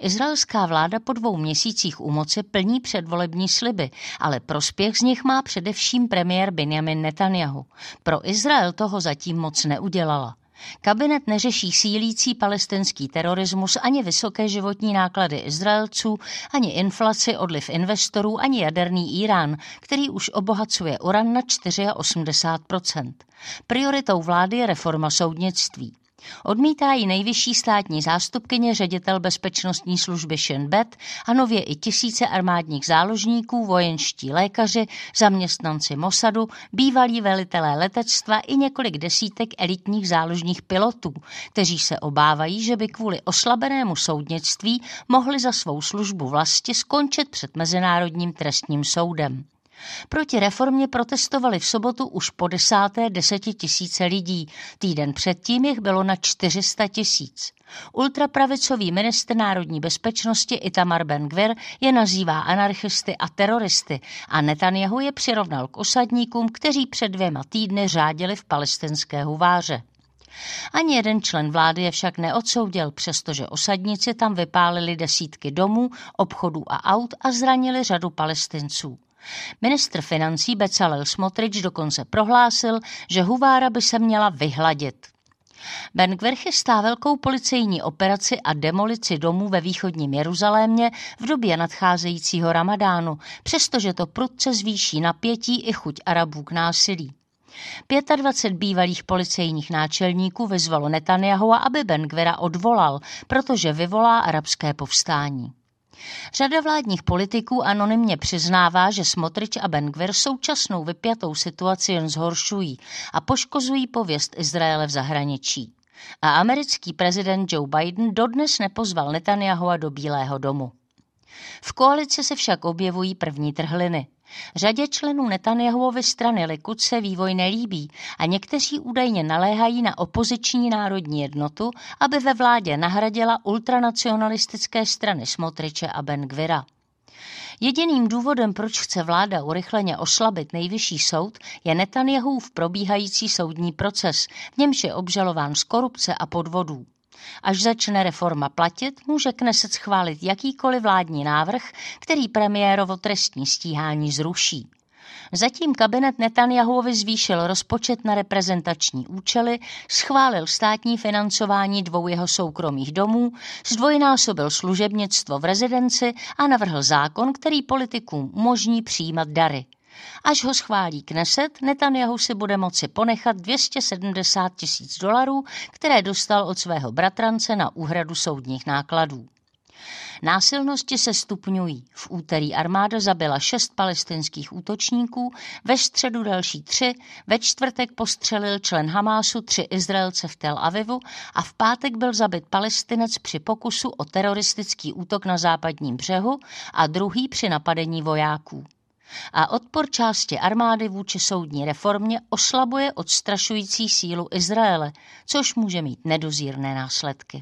Izraelská vláda po 2 měsících u moci plní předvolební sliby, ale prospěch z nich má především premiér Benjamin Netanjahu. Pro Izrael toho zatím moc neudělala. Kabinet neřeší sílící palestinský terorismus, ani vysoké životní náklady Izraelců, ani inflaci, odliv investorů, ani jaderný Írán, který už obohacuje uran na 84%. Prioritou vlády je reforma soudnictví. Odmítá ji nejvyšší státní zástupkyně, ředitel bezpečnostní služby Shenbet a nově i tisíce armádních záložníků, vojenští lékaři, zaměstnanci Mossadu, bývalí velitelé letectva i několik desítek elitních záložních pilotů, kteří se obávají, že by kvůli oslabenému soudnictví mohli za svou službu vlasti skončit před Mezinárodním trestním soudem. Proti reformě protestovali v sobotu už po 10. 10 000 lidí, týden předtím jich bylo na 400 000. Ultrapravicový ministr národní bezpečnosti Itamar Ben-Gvir je nazývá anarchisty a teroristy a Netanjahu je přirovnal k osadníkům, kteří před 2 týdny řádili v palestinské Huwaře. Ani jeden člen vlády je však neodsoudil, přestože osadníci tam vypálili desítky domů, obchodů a aut a zranili řadu Palestinců. Ministr financí Bezalel Smotrich dokonce prohlásil, že Huwára by se měla vyhladit. Ben-Gvir chystá velkou policejní operaci a demolici domů ve východním Jeruzalémě v době nadcházejícího ramadánu, přestože to prudce zvýší napětí i chuť Arabů k násilí. 25 bývalých policejních náčelníků vyzvalo Netanjahua, aby Ben-Gvira odvolal, protože vyvolá arabské povstání. Řada vládních politiků anonymně přiznává, že Smotrich a Ben-Gvir současnou vypjatou situaci jen zhoršují a poškozují pověst Izraele v zahraničí. A americký prezident Joe Biden dodnes nepozval Netanjahua do Bílého domu. V koalici se však objevují první trhliny. Řadě členů Netanjahuovy strany Likud se vývoj nelíbí a někteří údajně naléhají na opoziční národní jednotu, aby ve vládě nahradila ultranacionalistické strany Smotriče a Ben-Gvira. Jediným důvodem, proč chce vláda urychleně oslabit nejvyšší soud, je Netanjahuův probíhající soudní proces, v němž je obžalován z korupce a podvodů. Až začne reforma platit, může Kneset schválit jakýkoliv vládní návrh, který premiérovo trestní stíhání zruší. Zatím kabinet Netanjahuovi zvýšil rozpočet na reprezentační účely, schválil státní financování 2 jeho soukromých domů, zdvojnásobil služebnictvo v rezidenci a navrhl zákon, který politikům umožní přijímat dary. Až ho schválí Kneset, Netanjahu si bude moci ponechat $270 000, které dostal od svého bratrance na úhradu soudních nákladů. Násilnosti se stupňují. V úterý armáda zabila 6 palestinských útočníků, ve středu další 3, ve čtvrtek postřelil člen Hamásu 3 Izraelce v Tel Avivu a v pátek byl zabit Palestinec při pokusu o teroristický útok na Západním břehu a druhý při napadení vojáků. A odpor části armády vůči soudní reformě oslabuje odstrašující sílu Izraele, což může mít nedozírné následky.